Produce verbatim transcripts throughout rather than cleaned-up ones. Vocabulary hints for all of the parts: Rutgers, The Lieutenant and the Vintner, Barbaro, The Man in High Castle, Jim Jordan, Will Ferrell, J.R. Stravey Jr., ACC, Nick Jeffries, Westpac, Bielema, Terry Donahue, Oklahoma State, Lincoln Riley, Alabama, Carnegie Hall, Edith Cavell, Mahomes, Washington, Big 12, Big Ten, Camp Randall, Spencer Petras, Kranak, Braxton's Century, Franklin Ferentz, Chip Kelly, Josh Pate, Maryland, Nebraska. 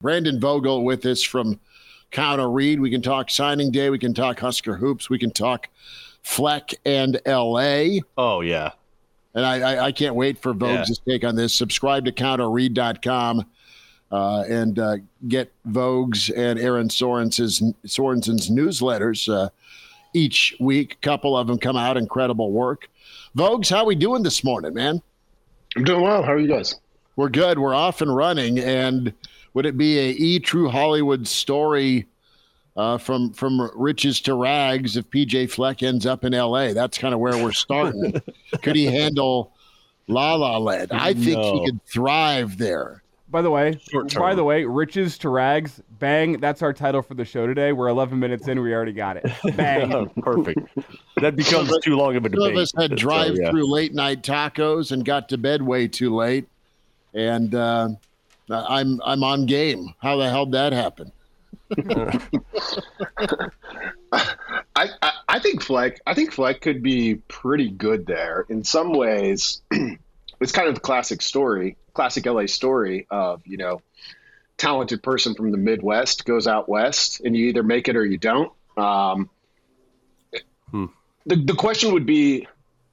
Brandon Vogel with us from Counter Read. We can talk signing day. We can talk Husker hoops. We can talk Fleck and L A. Oh, yeah. And I, I, I can't wait for Vogue's yeah. take on this. Subscribe to counter read dot com uh, and uh, get Vogue's and Aaron Sorensen's, Sorensen's newsletters uh, each week. A couple of them come out. Incredible work. Vogue's, how we doing this morning, man? I'm doing well. How are you guys? We're good. We're off and running. And would it be a E! True Hollywood story uh, from from riches to rags if P J. Fleck ends up in L A? That's kind of where we're starting. Could he handle La La Land? I think no. he could thrive there. By the way, by the way, riches to rags, bang! That's our title for the show today. We're eleven minutes in. We already got it. Bang! Oh, perfect. That becomes too long of a debate. Some of us had drive-through so, yeah. late night tacos and got to bed way too late, and. Uh, I'm I'm on game. How the hell did that happen? I, I I think Fleck I think Fleck could be pretty good there. In some ways, it's kind of the classic story, classic L A story of, you know, talented person from the Midwest goes out west, and you either make it or you don't. Um, hmm. The the question would be,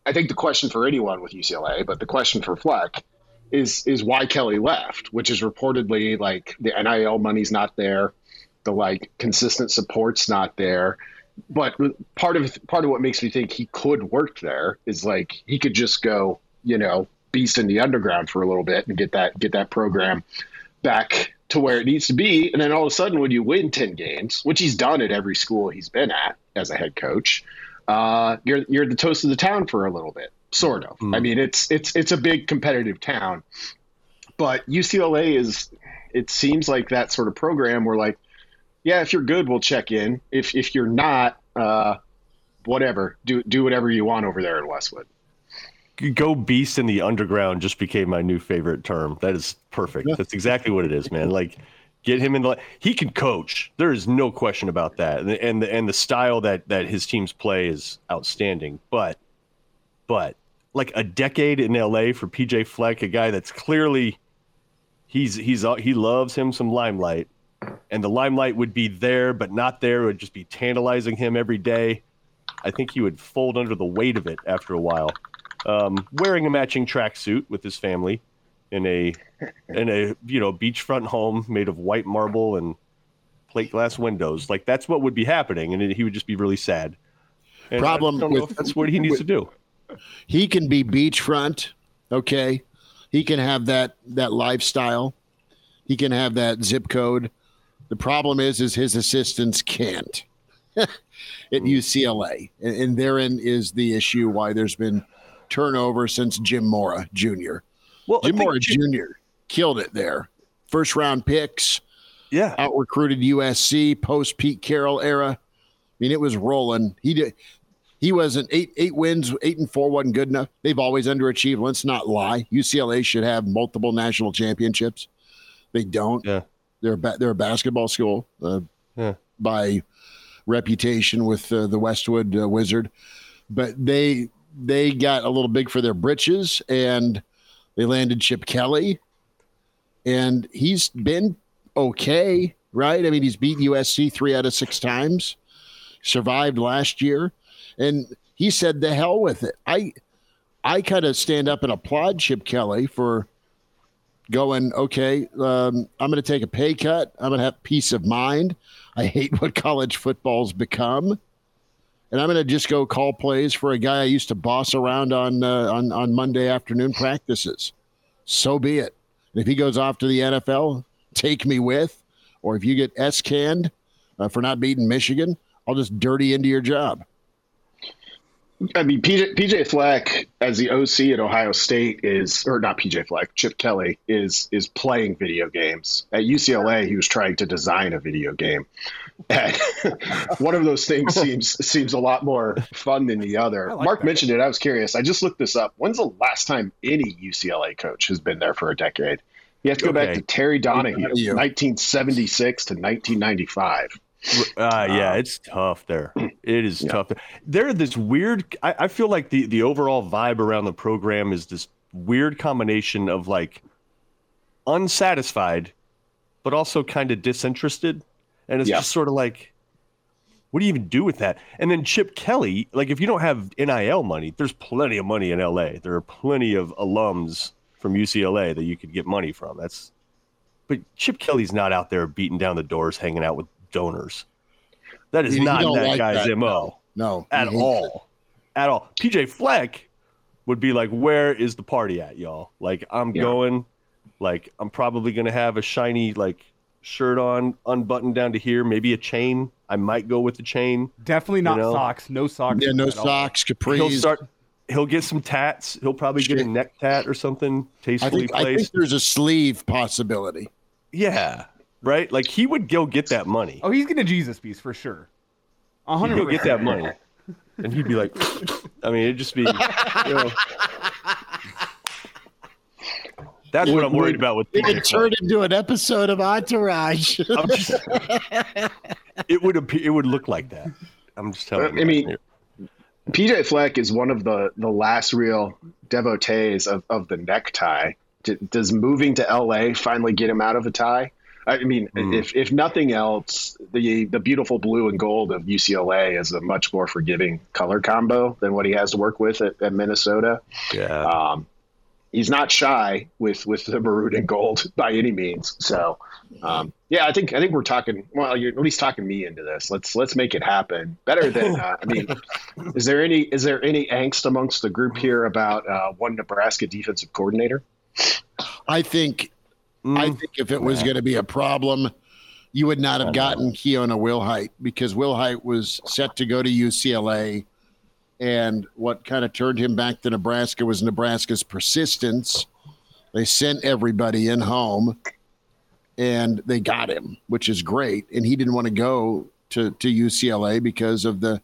I think the question for anyone with U C L A, but the question for Fleck. Is is why Kelly left, which is reportedly like the N I L money's not there, the like consistent support's not there. But part of part of what makes me think he could work there is like he could just go, you know, beast in the underground for a little bit and get that get that program back to where it needs to be. And then all of a sudden, when you win ten games, which he's done at every school he's been at as a head coach, uh, you're you're the toast of the town for a little bit. Sort of. Mm. I mean, it's it's it's a big competitive town, but U C L A is. It seems like that sort of program where, like, yeah, if you're good, we'll check in. If if you're not, uh, whatever, do do whatever you want over there in Westwood. Go beast in the underground just became my new favorite term. That is perfect. That's exactly what it is, man. Like, get him in the. He can coach. There is no question about that. And and the, and the style that that his teams play is outstanding. But but. Like a decade in L A for P J. Fleck, a guy that's clearly he's he's he loves him some limelight, and the limelight would be there but not there. It would just be tantalizing him every day. I think he would fold under the weight of it after a while. Um, wearing a matching tracksuit with his family in a in a you know beachfront home made of white marble and plate glass windows, like that's what would be happening, and it, he would just be really sad. And problem I don't with, know if that's what he needs with, to do. He can be beachfront, okay? He can have that that lifestyle. He can have that zip code. The problem is, is his assistants can't at U C L A. And, and therein is the issue why there's been turnover since Jim Mora Junior Well, Jim Mora Jim- Junior killed it there. First round picks. Yeah. Out-recruited U S C post-Pete Carroll era. I mean, it was rolling. He did... He wasn't eight eight wins, eight and four wasn't good enough. They've always underachieved. Let's not lie. U C L A should have multiple national championships. They don't. Yeah. They're ba- they're a basketball school uh, yeah. by reputation with uh, the Westwood uh, Wizard, but they they got a little big for their britches and they landed Chip Kelly, and he's been okay, right? I mean, he's beat U S C three out of six times, survived last year. And he said, the hell with it. I I kind of stand up and applaud Chip Kelly for going, okay, um, I'm going to take a pay cut. I'm going to have peace of mind. I hate what college football's become. And I'm going to just go call plays for a guy I used to boss around on, uh, on, on Monday afternoon practices. So be it. And if he goes off to the N F L, take me with. Or if you get S-canned uh, for not beating Michigan, I'll just dirty into your job. I mean, P J P J Fleck as the O C at Ohio State is, or not P J Fleck, Chip Kelly is is playing video games. At U C L A, he was trying to design a video game. And one of those things seems seems a lot more fun than the other. Like Mark that. mentioned it. I was curious. I just looked this up. When's the last time any U C L A coach has been there for a decade? You have to go okay. back to Terry Donahue, nineteen seventy-six to nineteen ninety-five. Uh, yeah, um, it's tough there. It is yeah. tough. They're this weird. I, I feel like the, the overall vibe around the program is this weird combination of like unsatisfied but also kind of disinterested. And it's yeah. just sort of like, what do you even do with that? And then Chip Kelly, like if you don't have N I L money, there's plenty of money in L A. There are plenty of alums from U C L A that you could get money from. That's, but Chip Kelly's not out there beating down the doors, hanging out with donors. That is you, not you that like guy's that. M O. No, no. At all. That. At all. P J. Fleck would be like, where is the party at, y'all? Like, I'm yeah. going. Like, I'm probably going to have a shiny, like, shirt on, unbuttoned down to here, maybe a chain. I might go with the chain. Definitely not you know? socks. No socks. Yeah, no socks, capris. He'll start. He'll get some tats. He'll probably Shit. get a neck tat or something tastefully I think, placed. I think there's a sleeve possibility. Yeah, right? Like, he would go get that money. Oh, he's getting a Jesus piece for sure. one hundred percent. He'll get that money. And he'd be like, I mean, it'd just be, you know. That's what I'm worried about with P J. It would turn into an episode of Entourage. I'm just, it would appear, it would look like that. I'm just telling you. I mean, P J. Fleck is one of the, the last real devotees of, of the necktie. D- does moving to L A finally get him out of a tie? I mean, mm. if if nothing else, the the beautiful blue and gold of U C L A is a much more forgiving color combo than what he has to work with at, at Minnesota. Yeah. Um, He's not shy with, with the maroon and gold by any means. So, um, yeah, I think I think we're talking. Well, you're at least talking me into this. Let's let's make it happen. Better than uh, I mean, is there any is there any angst amongst the group here about uh, one Nebraska defensive coordinator? I think mm. I think if it was yeah. going to be a problem, you would not have gotten Keona Wilhite, because Wilhite was set to go to U C L A. And what kind of turned him back to Nebraska was Nebraska's persistence. They sent everybody in home, and they got him, which is great. And he didn't want to go to, to U C L A because of the,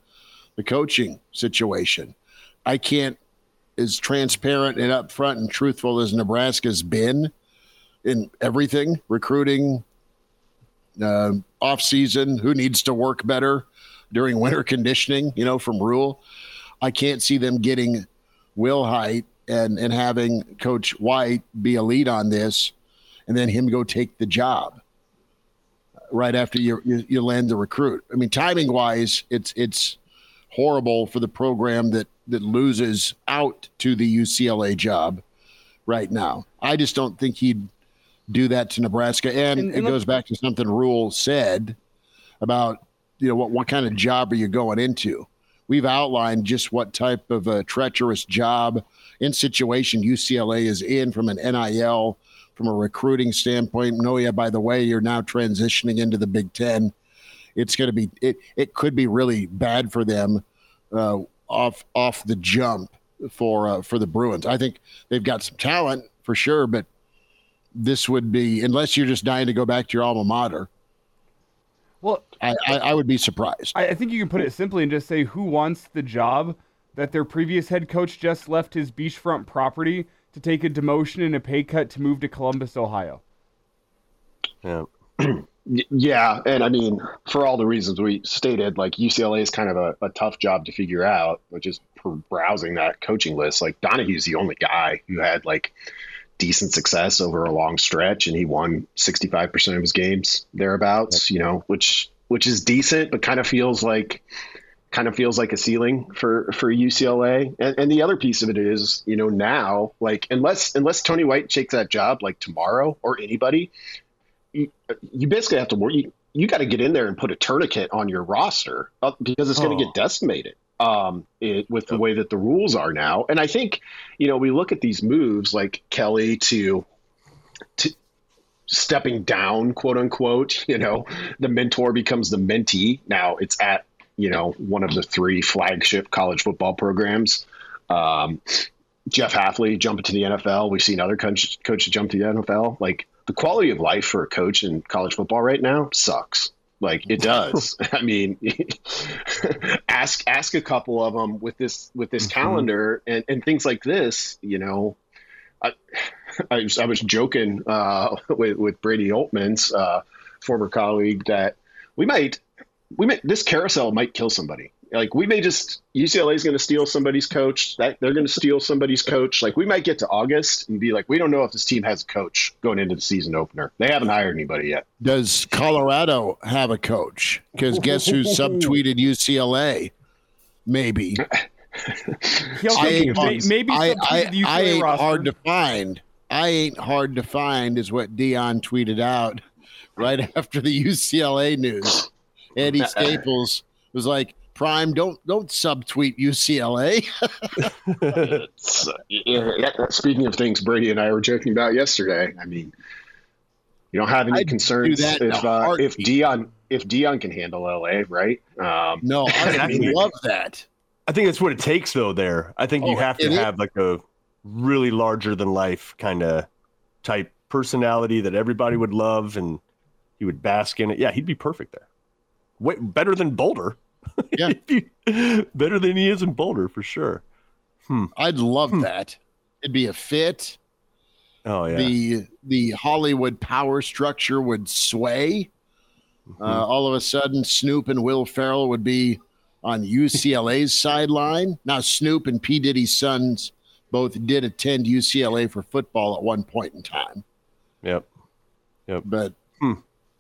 the coaching situation. I can't, as transparent and upfront and truthful as Nebraska's been in everything, recruiting, uh, offseason, who needs to work better during winter conditioning, you know, from Rule. I can't see them getting Wilhite and, and having Coach White be a lead on this and then him go take the job right after you you, you land the recruit. I mean, timing-wise, it's it's horrible for the program that, that loses out to the U C L A job right now. I just don't think he'd do that to Nebraska. And, and, and it goes back to something Rule said about, you know, what, what kind of job are you going into? We've outlined just what type of a treacherous job and situation U C L A is in from an N I L, from a recruiting standpoint. No, yeah, by the way, you're now transitioning into the Big Ten. It's going to be it. It could be really bad for them uh, off off the jump for uh, for the Bruins. I think they've got some talent for sure, but this would be, unless you're just dying to go back to your alma mater. Well, I, I, I would be surprised. I, I think you can put it simply and just say, who wants the job that their previous head coach just left his beachfront property to take a demotion and a pay cut to move to Columbus, Ohio? Yeah. Yeah. And I mean, for all the reasons we stated, like U C L A is kind of a, a tough job to figure out, which is browsing that coaching list. Like Donahue's the only guy who had like decent success over a long stretch, and he won sixty-five percent of his games thereabouts, you know, which which is decent, but kind of feels like kind of feels like a ceiling for for U C L A. And, and the other piece of it is, you know, now, like unless unless Tony White takes that job like tomorrow, or anybody, you, you basically have to work. You, you got to get in there and put a tourniquet on your roster because it's oh. going to get decimated. Um, it, with the way that the rules are now. And I think, you know, we look at these moves like Kelly to, to stepping down, quote unquote, you know, the mentor becomes the mentee. Now it's at, you know, one of the three flagship college football programs. Um, Jeff Hafley jumping to the N F L. We've seen other coaches jump to the N F L. Like the quality of life for a coach in college football right now sucks. Like it does. I mean, ask ask a couple of them with this with this mm-hmm. calendar and, and things like this. You know, I I was, I was joking uh, with with Brady Altman's uh, former colleague that we might we might this carousel might kill somebody. Like, we may just – U C L A is going to steal somebody's coach. That, they're going to steal somebody's coach. Like, we might get to August and be like, we don't know if this team has a coach going into the season opener. They haven't hired anybody yet. Does Colorado have a coach? Because guess who subtweeted U C L A? Maybe. Yo, I ain't, maybe, maybe I, I, the I ain't hard to find. I ain't hard to find is what Deion tweeted out right after the U C L A news. Eddie Staples was like, Prime, don't don't subtweet U C L A. Yeah, speaking of things Brady and I were joking about yesterday, I mean, you don't have any I'd concerns if uh, if Deion if Deion can handle L A, right? Um, no, I, I mean, love that. I think that's what it takes, though. There, I think oh, you have to have it? like a really larger than life kind of type personality that everybody would love, and he would bask in it. Yeah, he'd be perfect there. Way better than Boulder. Yeah, better than he is in Boulder for sure. Hmm. I'd love hmm. that. It'd be a fit. Oh yeah. The the Hollywood power structure would sway. Mm-hmm. Uh, all of a sudden, Snoop and Will Ferrell would be on U C L A's sideline. Now, Snoop and P. Diddy's sons both did attend U C L A for football at one point in time. Yep. Yep. But hmm.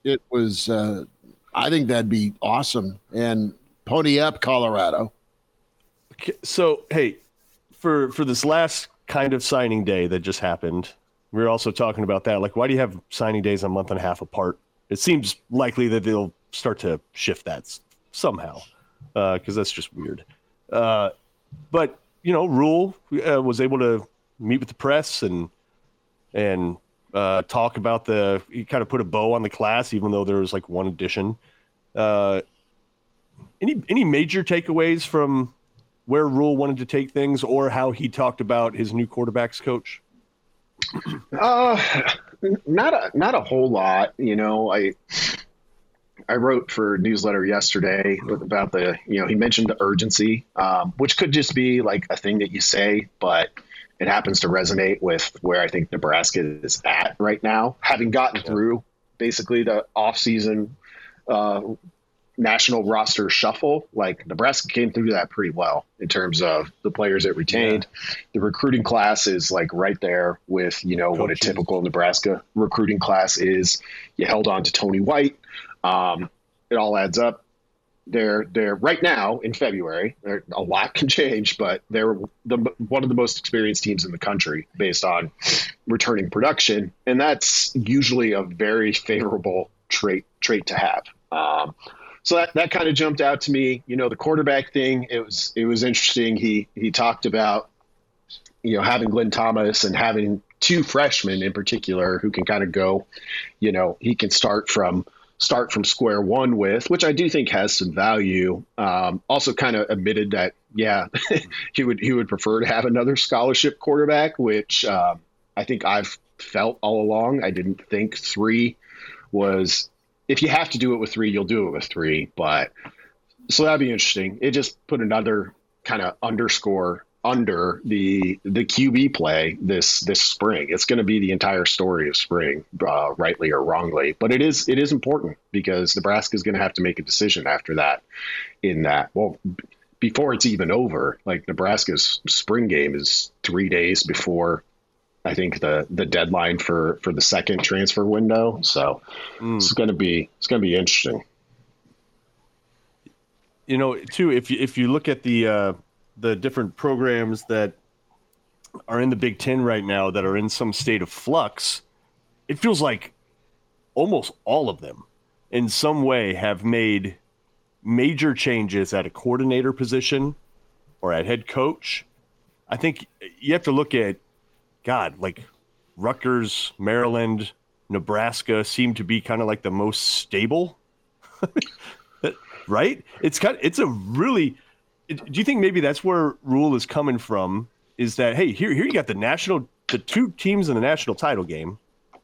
it was. Uh, I think that'd be awesome. And pony up, Colorado. Okay, so, hey, for, for this last kind of signing day that just happened, we were also talking about that. Like, why do you have signing days a month and a half apart? It seems likely that they'll start to shift that somehow because uh, that's just weird. Uh, but, you know, Rule uh, was able to meet with the press and and uh, talk about the – he kind of put a bow on the class, even though there was, like, one addition. Uh Any any major takeaways from where Rule wanted to take things or how he talked about his new quarterback's coach? Uh, not a not a whole lot. You know, I I wrote for a newsletter yesterday about the, you know, he mentioned the urgency, um, which could just be like a thing that you say, but it happens to resonate with where I think Nebraska is at right now. Having gotten through basically the offseason uh national roster shuffle, like Nebraska came through that pretty well in terms of the players it retained. Yeah. The recruiting class is like right there with, you know, Coaches. what a typical Nebraska recruiting class is. You held on to Tony White. Um, it all adds up. They're, they're right now in February. A lot can change, but they're the, one of the most experienced teams in the country based on returning production. And that's usually a very favorable trait, trait to have. Um, So that, that kind of jumped out to me. You know, the quarterback thing, it was it was interesting. He he talked about, you know, having Glenn Thomas and having two freshmen in particular who can kind of go, you know, he can start from start from square one with, which I do think has some value. Um, also kind of admitted that, yeah, he would he would prefer to have another scholarship quarterback, which um, I think I've felt all along. I didn't think three was – if you have to do it with three, you'll do it with three. But so that'd be interesting. It just put another kind of underscore under the the Q B play this this spring. It's going to be the entire story of spring, uh, rightly or wrongly. But it is it is important because Nebraska is going to have to make a decision after that. In that, well, b- before it's even over, like Nebraska's spring game is three days before. I think the, the deadline for, for the second transfer window. So mm. it's going to be, it's going to be interesting. You know, too, if you, if you look at the, uh, the different programs that are in the Big Ten right now that are in some state of flux, it feels like almost all of them in some way have made major changes at a coordinator position or at head coach. I think you have to look at, God, like Rutgers, Maryland, Nebraska seem to be kind of like the most stable, right? It's kind of, it's a really, it, do you think maybe that's where Rule is coming from? Is that, hey, here, here you got the national, the two teams in the national title game,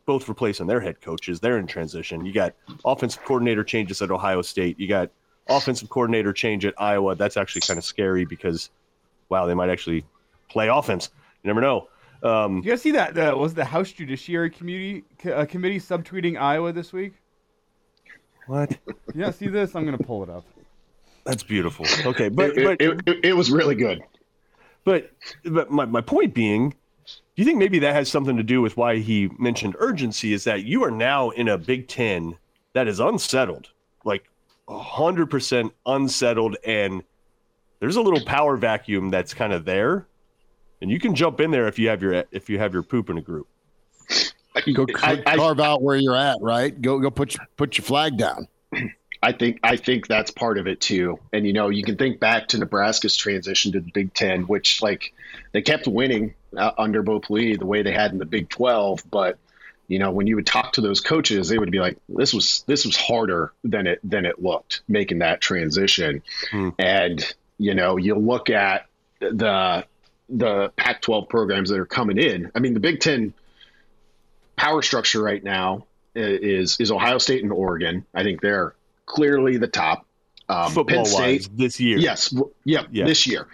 both replacing their head coaches. They're in transition. You got offensive coordinator changes at Ohio State. You got offensive coordinator change at Iowa. That's actually kind of scary because, wow, they might actually play offense. You never know. Um, Did you guys see that? Uh, was the House Judiciary Committee uh, committee subtweeting Iowa this week? What? Yeah, see this? I'm going to pull it up. That's beautiful. Okay, but it, but, it, it, it was really good. But but my, my point being, do you think maybe that has something to do with why he mentioned urgency, is that you are now in a Big Ten that is unsettled, like one hundred percent unsettled, and there's a little power vacuum that's kind of there, and you can jump in there if you have your if you have your poop in a group. Go I, carve I, out where you're at, right? Go go put your, put your flag down. I think I think that's part of it too. And you know, you can think back to Nebraska's transition to the Big Ten, which like they kept winning uh, under Bo Pelini the way they had in the Big twelve, but you know, when you would talk to those coaches, they would be like, "This was this was harder than it than it looked making that transition." Hmm. And you know, you look at the the Pac twelve programs that are coming in. I mean, the Big Ten power structure right now is is Ohio State and Oregon. I think they're clearly the top. Um, Football Penn State wise, this year, yes, yeah, yeah. this year.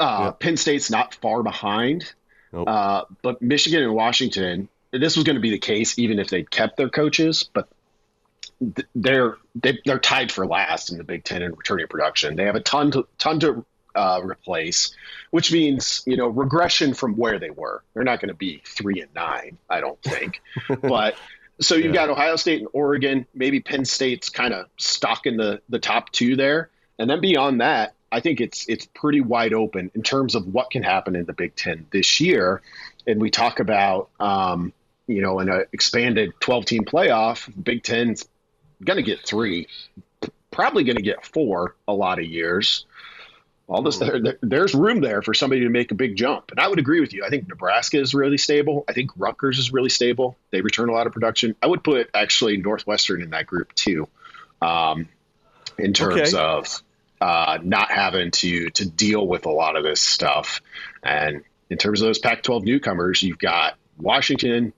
Uh, yeah. Penn State's not far behind, nope. uh, but Michigan and Washington. This was going to be the case even if they kept their coaches, but they're they, they're tied for last in the Big Ten in returning production. They have a ton to ton to uh, replace, which means you know regression from where they were. They're not going to be three and nine, I don't think. But so you've yeah. got Ohio State and Oregon. Maybe Penn State's kind of stuck in the the top two there, and then beyond that, I think it's it's pretty wide open in terms of what can happen in the Big Ten this year. And we talk about um, you know, in an expanded twelve-team playoff, Big Ten's going to get three, probably going to get four a lot of years. All this, there, there's room there for somebody to make a big jump. And I would agree with you. I think Nebraska is really stable. I think Rutgers is really stable. They return a lot of production. I would put, actually, Northwestern in that group, too, um, in terms okay. of uh, not having to to deal with a lot of this stuff. And in terms of those Pac twelve newcomers, you've got Washington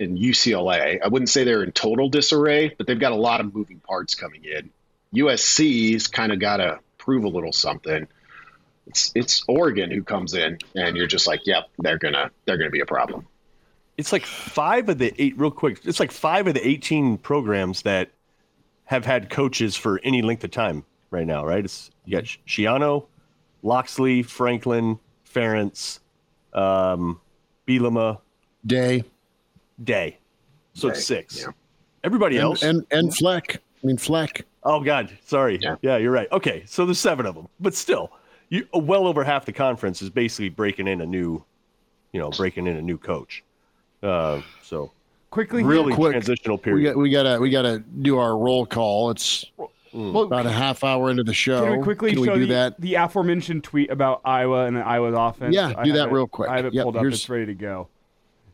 and U C L A. I wouldn't say they're in total disarray, but they've got a lot of moving parts coming in. U S C's kind of got to prove a little something. It's it's Oregon who comes in, and you're just like, yep, they're gonna they're gonna be a problem. It's like five of the eight, real quick. It's like five of the eighteen programs that have had coaches for any length of time right now, right? It's you got Shiano, Loxley, Franklin, Ferentz, um, Bielema, Day. Day, so Day. It's six. Yeah. Everybody and, else and and Fleck. I mean Fleck. Oh God, sorry. Yeah. yeah, you're right. Okay, so there's seven of them, but still, you well over half the conference is basically breaking in a new, you know, breaking in a new coach. Uh, so quickly, really quick, transitional period. We got we got to we got to do our roll call. It's well, about a half hour into the show. Can we quickly can show we do the, that? the aforementioned tweet about Iowa and Iowa's offense? Yeah, I do that it, real quick. I have it yep, pulled up. It's ready to go.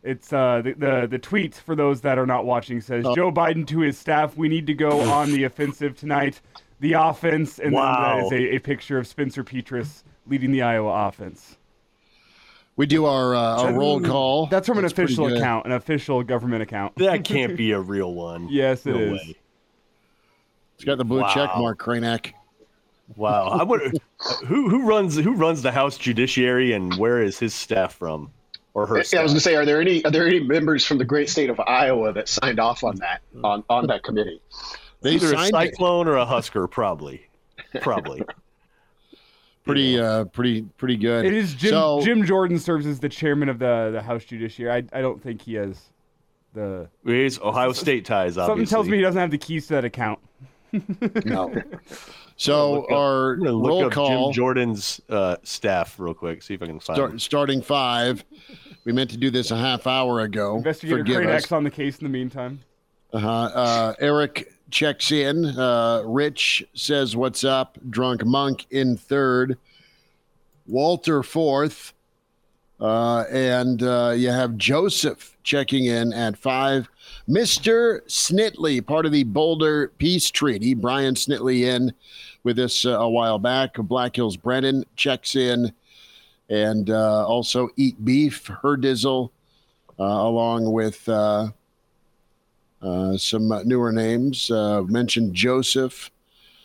It's uh, the, the the tweet, for those that are not watching, says, oh. Joe Biden to his staff, we need to go on the offensive tonight. The offense, and wow. then that is a, a picture of Spencer Petras leading the Iowa offense. We do our, uh, our roll call. That's from an That's official account, an official government account. That can't be a real one. Yes, it no is. Way. It's got the blue wow. check mark, Kranak. Wow. I would, who who runs who runs the House Judiciary, and where is his staff from? Or her. Yeah, I was gonna say, are there any are there any members from the great state of Iowa that signed off on that on, on that committee? They Either a Cyclone it. or a Husker, probably, probably. pretty, yeah. uh, pretty, pretty good. It is Jim. So, Jim Jordan serves as the chairman of the, the House Judiciary. I I don't think he has the. He's Ohio State ties. Obviously, something tells me he doesn't have the keys to that account. No. So our up, roll look call. Jim Jordan's uh, staff, real quick. See if I can find start, starting five. We meant to do this a half hour ago. Investigator Kranak on the case. In the meantime, uh-huh. uh, Eric checks in. Uh, Rich says, "What's up?" Drunk Monk in third. Walter fourth, uh, and uh, you have Joseph checking in at five. Mister Snitley, part of the Boulder Peace Treaty. Brian Snitley in with us uh, a while back. Black Hills Brennan checks in, and uh, also Eat Beef, Her Dizzle, uh, along with uh, uh, some uh, newer names. Uh, mentioned Joseph.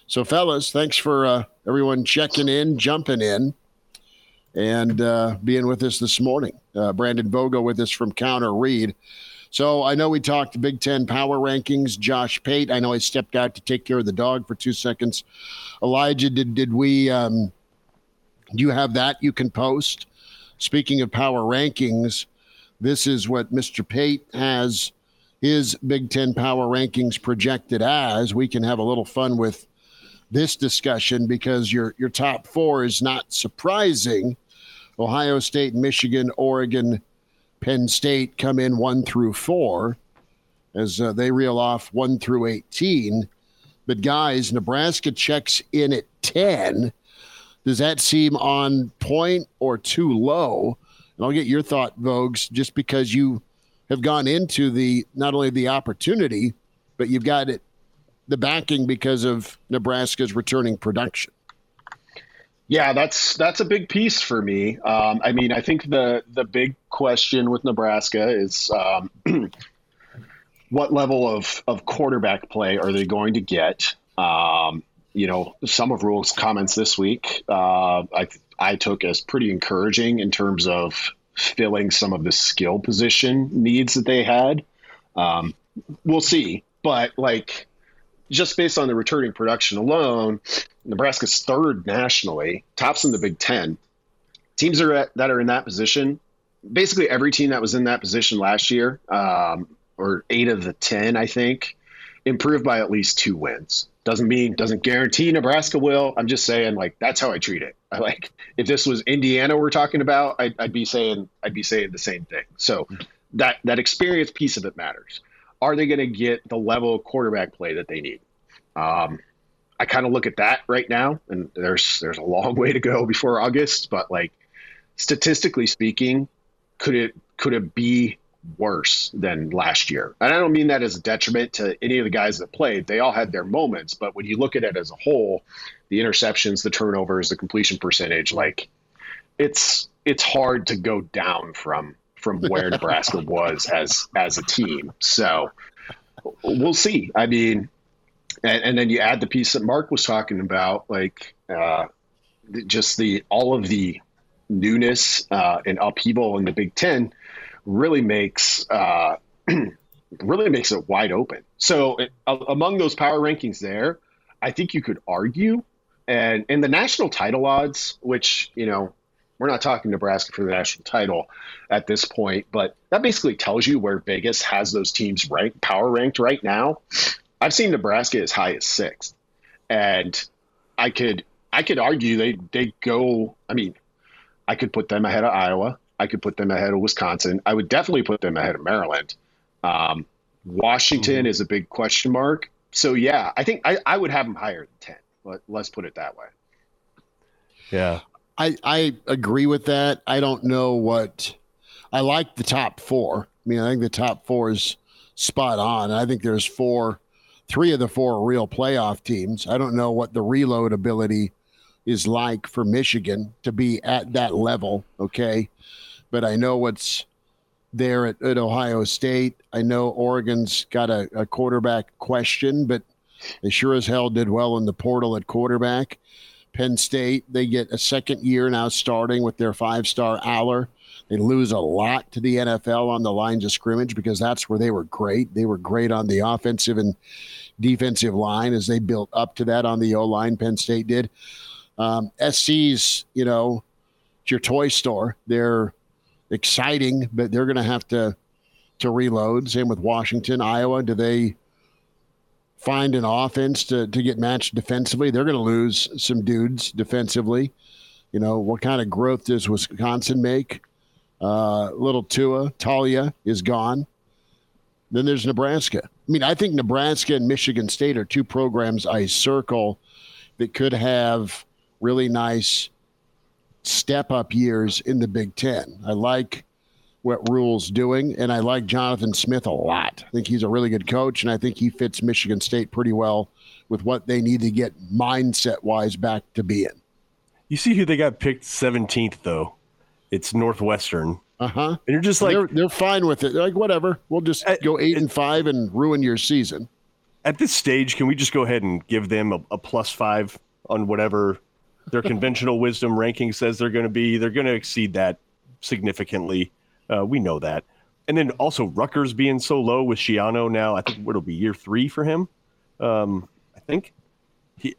So, fellas, thanks for uh, everyone checking in, jumping in, and uh, being with us this morning. Uh, Brandon Vogel with us from Counter Read. So I know we talked Big Ten power rankings, Josh Pate. I know I stepped out to take care of the dog for two seconds. Elijah, did did we um, – do you have that you can post? Speaking of power rankings, this is what Mister Pate has his Big Ten power rankings projected as. We can have a little fun with this discussion because your your top four is not surprising. Ohio State, Michigan, Oregon, Penn State come in one through four as uh, they reel off one through eighteen. But guys, Nebraska checks in at ten. Does that seem on point or too low? And I'll get your thought, Vogues, just because you have gone into the not only the opportunity, but you've got it, the backing because of Nebraska's returning production. Yeah, that's that's a big piece for me. Um, I mean, I think the the big question with Nebraska is um, what level of, of quarterback play are they going to get? Um, you know, some of Rule's comments this week uh, I I took as pretty encouraging in terms of filling some of the skill position needs that they had. Um, we'll see, but like. Just based on the returning production alone, Nebraska's third nationally, tops in the Big Ten. Teams are at, that are in that position, basically every team that was in that position last year, um, or eight of the ten, I think, improved by at least two wins. Doesn't mean, doesn't guarantee Nebraska will. I'm just saying, like, that's how I treat it. I like, if this was Indiana we're talking about, I'd, I'd be saying, I'd be saying the same thing. So that that experience piece of it matters. Are they going to get the level of quarterback play that they need? Um, I kind of look at that right now, and there's there's a long way to go before August. But like, statistically speaking, could it could it be worse than last year? And I don't mean that as a detriment to any of the guys that played. They all had their moments, but when you look at it as a whole, the interceptions, the turnovers, the completion percentage, like it's it's hard to go down from. from where Nebraska was as, as a team. So we'll see. I mean, and, and then you add the piece that Mark was talking about, like uh, just the, all of the newness uh, and upheaval in the Big Ten really makes, uh, really makes it wide open. So it, among those power rankings there, I think you could argue and, and the national title odds, which, you know, we're not talking Nebraska for the national title at this point, but that basically tells you where Vegas has those teams ranked, power ranked right now. I've seen Nebraska as high as sixth, and I could I could argue they they go. I mean, I could put them ahead of Iowa. I could put them ahead of Wisconsin. I would definitely put them ahead of Maryland. Um, Washington mm-hmm. is a big question mark. So yeah, I think I, I would have them higher than ten. Let, let's put it that way. Yeah. I, I agree with that. I don't know what – I like the top four. I mean, I think the top four is spot on. I think there's four – three of the four are real playoff teams. I don't know what the reload ability is like for Michigan to be at that level, okay? But I know what's there at, at Ohio State. I know Oregon's got a, a quarterback question, but they sure as hell did well in the portal at quarterback. Penn State, they get a second year now starting with their five-star Aller. They lose a lot to the N F L on the lines of scrimmage because that's where they were great. They were great on the offensive and defensive line as they built up to that on the O-line, Penn State did. Um, S C's, you know, it's your toy store. They're exciting, but they're going to have to to reload. Same with Washington, Iowa. Do they find an offense to, to get matched defensively? They're going to lose some dudes defensively. You know, what kind of growth does Wisconsin make? Uh, little Tua, Talia is gone. Then there's Nebraska. I mean, I think Nebraska and Michigan State are two programs I circle that could have really nice step-up years in the Big Ten. I like what Rule's doing, and I like Jonathan Smith a lot. I think he's a really good coach, and I think he fits Michigan State pretty well with what they need to get mindset-wise back to being. You see who they got picked seventeenth, though? It's Northwestern. Uh-huh. And you're just like... They're, they're fine with it. They're like, whatever. We'll just at, go eight and five and ruin your season. At this stage, can we just go ahead and give them a, a plus five on whatever their conventional wisdom ranking says they're going to be? They're going to exceed that significantly. Uh, we know that. and then also Rutgers being so low with Shiano now, I think it'll be year three for him. Um, I think he,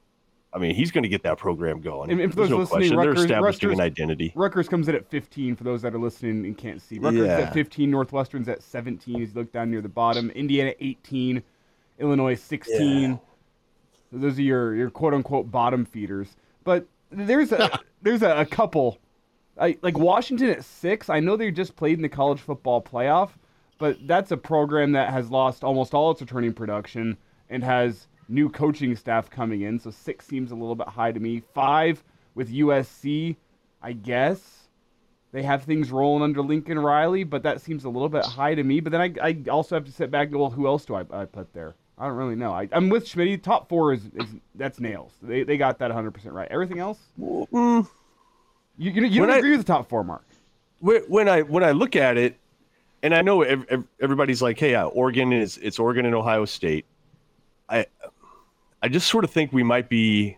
I mean, he's going to get that program going. And if There's no question. Rutgers, They're establishing Rutgers, an identity. Rutgers comes in at fifteen for those that are listening and can't see. Rutgers yeah. at fifteen, Northwestern's at seventeen. He's looked down near the bottom. Indiana eighteen, Illinois sixteen. Yeah. So those are your, your quote unquote bottom feeders. But there's a there's a, a couple. I, like Washington at six, I know they just played in the college football playoff, but that's a program that has lost almost all its returning production and has new coaching staff coming in, so six seems a little bit high to me. Five with U S C, I guess. They have things rolling under Lincoln Riley, but that seems a little bit high to me. But then I, I also have to sit back and go, well, who else do I, I put there? I don't really know. I, I'm with Schmitty. Top four is, is that's nails. They they got that one hundred percent right. Everything else? Mm. You you, you don't agree I, with the top four, Mark. When I when I look at it, and I know ev- everybody's like, "Hey, uh, Oregon is it's Oregon and Ohio State." I I just sort of think we might be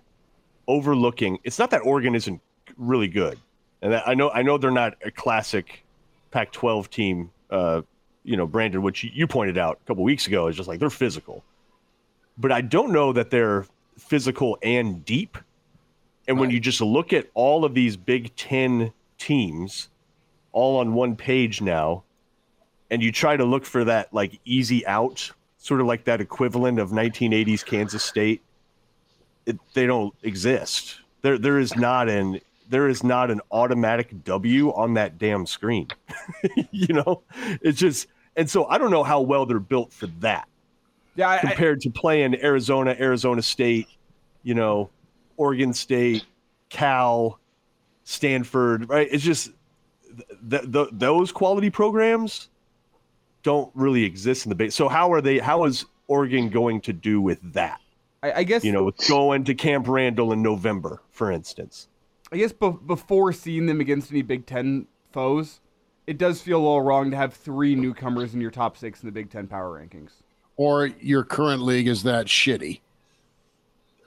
overlooking. It's not that Oregon isn't really good, and I know I know they're not a classic Pac twelve team. Uh, you know, Brandon, which you pointed out a couple weeks ago, is just like they're physical, but I don't know that they're physical and deep. And when you just look at all of these Big Ten teams all on one page now, and you try to look for that like easy out, sort of like that equivalent of nineteen eighties Kansas State, it, they don't exist. There, there is not an there is not an automatic W on that damn screen. You know, it's just, and so I don't know how well they're built for that. Yeah, I, compared I, to playing Arizona, Arizona State, you know. Oregon State, Cal, Stanford, right? It's just th- th- those quality programs don't really exist in the base. So how are they? How is Oregon going to do with that? I, I guess, you know, with going to Camp Randall in November, for instance. I guess be- before seeing them against any Big Ten foes, it does feel a little wrong to have three newcomers in your top six in the Big Ten power rankings. Or your current league is that shitty.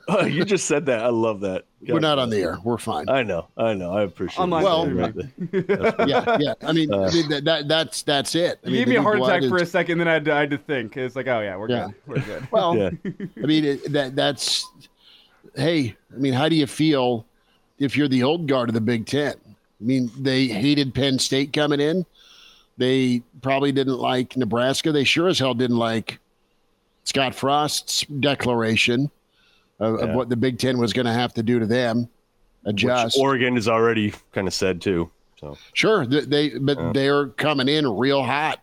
Oh, you just said that. I love that. Got We're not it. on the air. We're fine. I know. I know. I appreciate it. Well, that. yeah, yeah. I mean, uh, I mean that, that that's that's it. I you mean, gave me a heart attack for a second, then I had to, I had to think. It's like, oh yeah, we're yeah. good. We're good. Well, yeah. I mean it, that that's. Hey, I mean, how do you feel if you're the old guard of the Big Ten? I mean, they hated Penn State coming in. They probably didn't like Nebraska. They sure as hell didn't like Scott Frost's declaration. Of, yeah. of what the Big Ten was going to have to do to them, adjust. Which Oregon has already kind of said too. So sure, they, they but yeah. they're coming in real hot.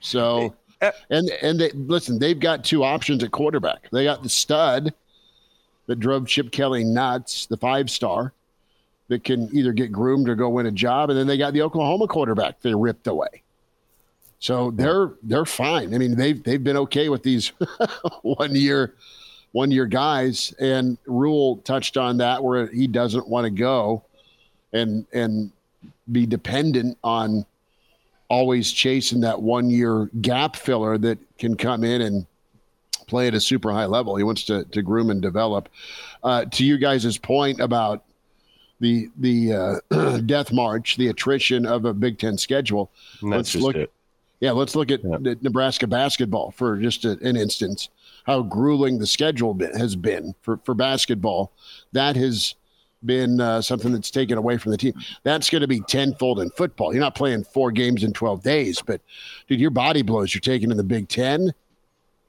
So they, and and they listen, they've got two options at quarterback. They got the stud that drove Chip Kelly nuts, the five star that can either get groomed or go win a job, and then they got the Oklahoma quarterback they ripped away. So they're they're fine. I mean, they've they've been okay with these one year. one-year guys, and Rule touched on that where he doesn't want to go and and be dependent on always chasing that one-year gap filler that can come in and play at a super high level. He wants to, to groom and develop. Uh, to you guys' point about the the uh, death march, the attrition of a Big Ten schedule, let's look, at, yeah, let's look at yeah. Nebraska basketball for just a, an instance. How grueling the schedule been, has been for, for basketball. That has been uh, something that's taken away from the team. That's going to be tenfold in football. You're not playing four games in twelve days, but, dude, your body blows you're taking in the Big Ten.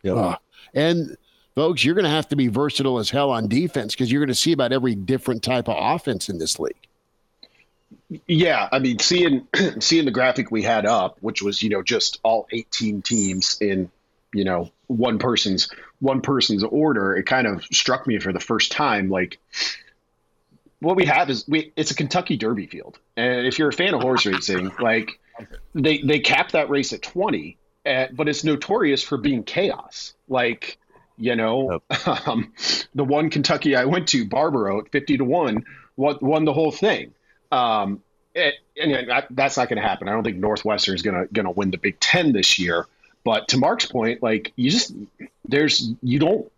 Yep. Uh, and, folks, you're going to have to be versatile as hell on defense because you're going to see about every different type of offense in this league. Yeah, I mean, seeing seeing the graphic we had up, which was, you know, just all eighteen teams in, you know, one person's one person's order, it kind of struck me for the first time, like what we have is we it's a Kentucky Derby field. And if you're a fan of horse racing, like they they cap that race at twenty, at, but it's notorious for being chaos. Like, you know, yep. um, the one Kentucky I went to, Barbaro, at fifty to one, won, won the whole thing. Um, and, and I, that's not going to happen. I don't think Northwestern is going to going to win the Big Ten this year. But to Mark's point, like you just, there's, you don't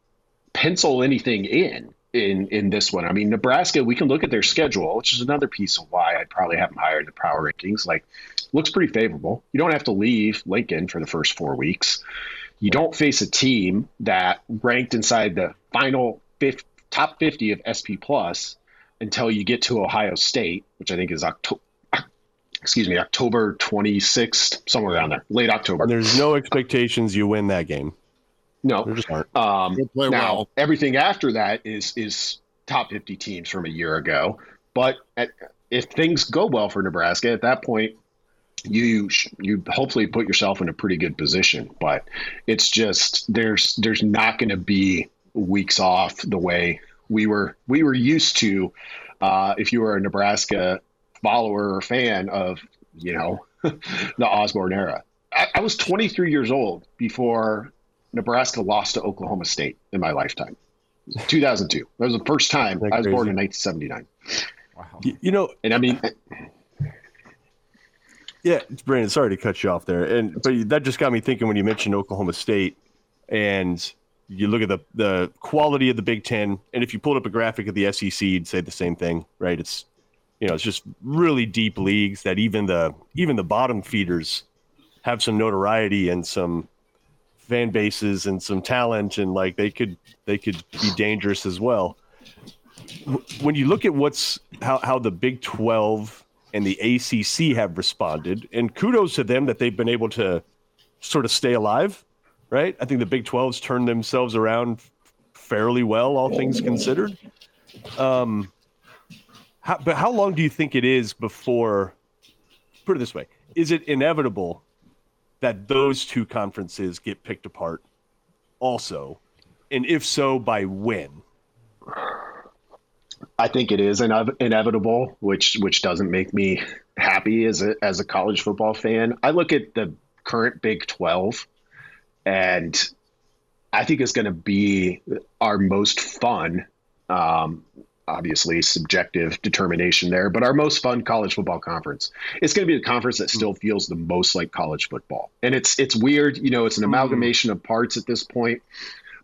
pencil anything in. in in this one. I mean, Nebraska, we can look at their schedule, which is another piece of why I'd probably have them higher in the power rankings. Like, looks pretty favorable. You don't have to leave Lincoln for the first four weeks. You don't face a team that ranked inside the final fifth, top fifty of S P Plus until you get to Ohio State, which I think is October. Excuse me, October twenty-sixth, somewhere around there, late October. There's no expectations you win that game. No, there just aren't. Um, now well. Everything after that is is top fifty teams from a year ago. But at, if things go well for Nebraska, at that point, you you hopefully put yourself in a pretty good position. But it's just there's there's not going to be weeks off the way we were we were used to. Uh, if you were a Nebraska follower or fan of, you know, the Osborne era. I, I was twenty-three years old before Nebraska lost to Oklahoma State in my lifetime. two thousand two. That was the first time I was crazy. Born in nineteen seventy-nine. Wow. You, you know, and I mean, yeah, Brandon, sorry to cut you off there. And but that just got me thinking when you mentioned Oklahoma State and you look at the, the quality of the Big Ten. And if you pulled up a graphic of the S E C, you'd say the same thing, right? It's, You know, it's just really deep leagues that even the even the bottom feeders have some notoriety and some fan bases and some talent, and like they could they could be dangerous as well. When you look at what's how, how the Big twelve and the A C C have responded, and kudos to them that they've been able to sort of stay alive, right? I think the Big twelve's turned themselves around fairly well, all things considered. Um How, but how long do you think it is before, put it this way, is it inevitable that those two conferences get picked apart also? And if so, by when? I think it is inev- inevitable, which which doesn't make me happy as a, as a college football fan. I look at the current Big twelve, and I think it's going to be our most fun um obviously subjective determination there, but our most fun college football conference. It's going to be the conference that still feels the most like college football. And it's, it's weird, you know, it's an amalgamation of parts at this point,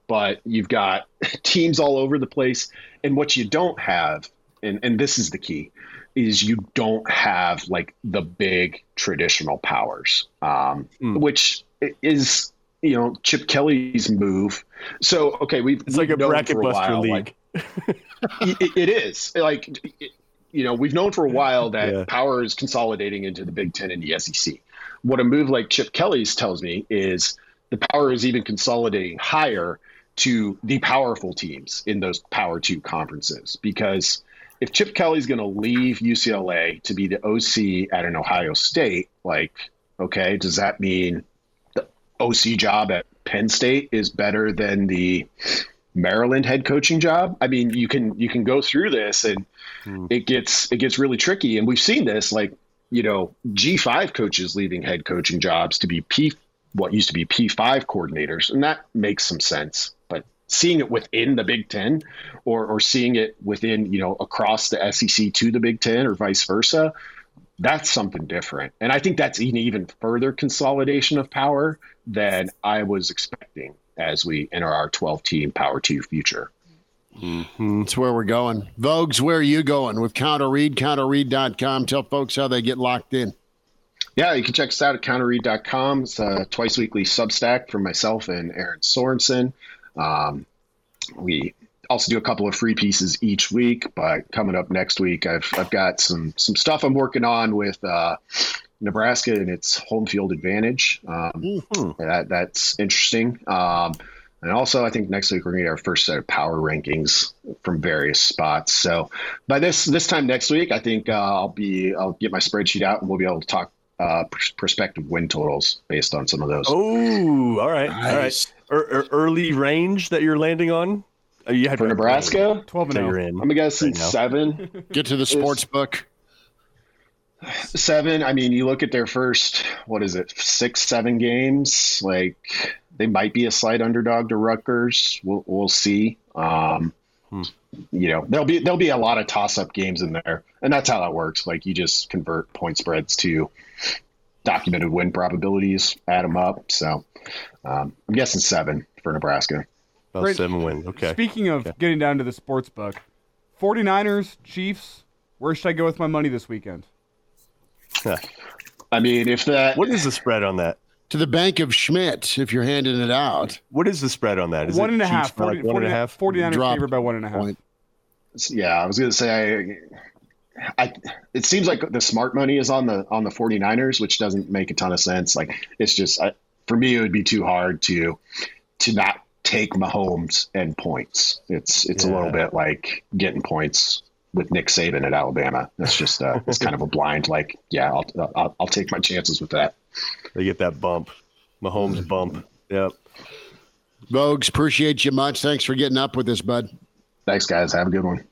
but you've got teams all over the place. And what you don't have, and, and this is the key, is you don't have like the big traditional powers, um, mm. which is, you know, Chip Kelly's move. So, okay. We've, it's like we've a bracket a buster while, league. Like, it, it is like, it, you know, we've known for a while that yeah. power is consolidating into the Big Ten and the S E C. What a move like Chip Kelly's tells me is the power is even consolidating higher to the powerful teams in those power two conferences. Because if Chip Kelly's going to leave U C L A to be the O C at an Ohio State, like, okay, does that mean the O C job at Penn State is better than the Maryland head coaching job? I mean, you can you can go through this and mm. it gets it gets really tricky. And we've seen this, like, you know, G five coaches leaving head coaching jobs to be P what used to be P five coordinators. And that makes some sense. But seeing it within the Big Ten or or seeing it within, you know, across the S E C to the Big Ten or vice versa, that's something different. And I think that's an even further consolidation of power than I was expecting as we enter our twelve-team Power two future. Mm-hmm. That's where we're going. Vogues, where are you going with Counter Read? counter read dot com. Tell folks how they get locked in. Yeah, you can check us out at counter read dot com. It's a twice-weekly Substack from myself and Aaron Sorensen. Um, we also do a couple of free pieces each week, but coming up next week, I've I've got some some stuff I'm working on with uh, Nebraska and its home field advantage. Um, mm-hmm. that, that's interesting. Um, and also, I think next week we're going to get our first set of power rankings from various spots. So by this this time next week, I think uh, I'll be I'll get my spreadsheet out and we'll be able to talk uh, pr- prospective win totals based on some of those. Oh, all right, nice. all right. Er, er, early range that you're landing on. You had for Nebraska, twelve and so you're in. I'm going to guess right seven. Get to the sports book. Seven. I mean, you look at their first, what is it, six, seven games. Like, they might be a slight underdog to Rutgers. We'll, we'll see. Um, hmm. You know, there'll be there'll be a lot of toss-up games in there, and that's how that works. Like, you just convert point spreads to documented win probabilities, add them up. So, um, I'm guessing seven for Nebraska. About Brent, seven wins. Okay. Speaking of okay. getting down to the sports book, forty-niners, Chiefs, where should I go with my money this weekend? Huh. I mean, if that. What is the spread on that? To the bank of Schmidt, if you're handing it out. What is the spread on that? Is one and a half. forty, like one forty, and a half. forty-niners favored by one and a half. Point. Yeah, I was going to say, I, I, it seems like the smart money is on the on the forty-niners, which doesn't make a ton of sense. Like, it's just, I, for me, it would be too hard to to not take Mahomes and points. It's it's yeah. a little bit like getting points with Nick Saban at Alabama. That's just uh, it's kind of a blind. Like, yeah, I'll, I'll I'll take my chances with that. They get that bump, Mahomes bump. Yep. Vogues, appreciate you much. Thanks for getting up with us, bud. Thanks, guys. Have a good one.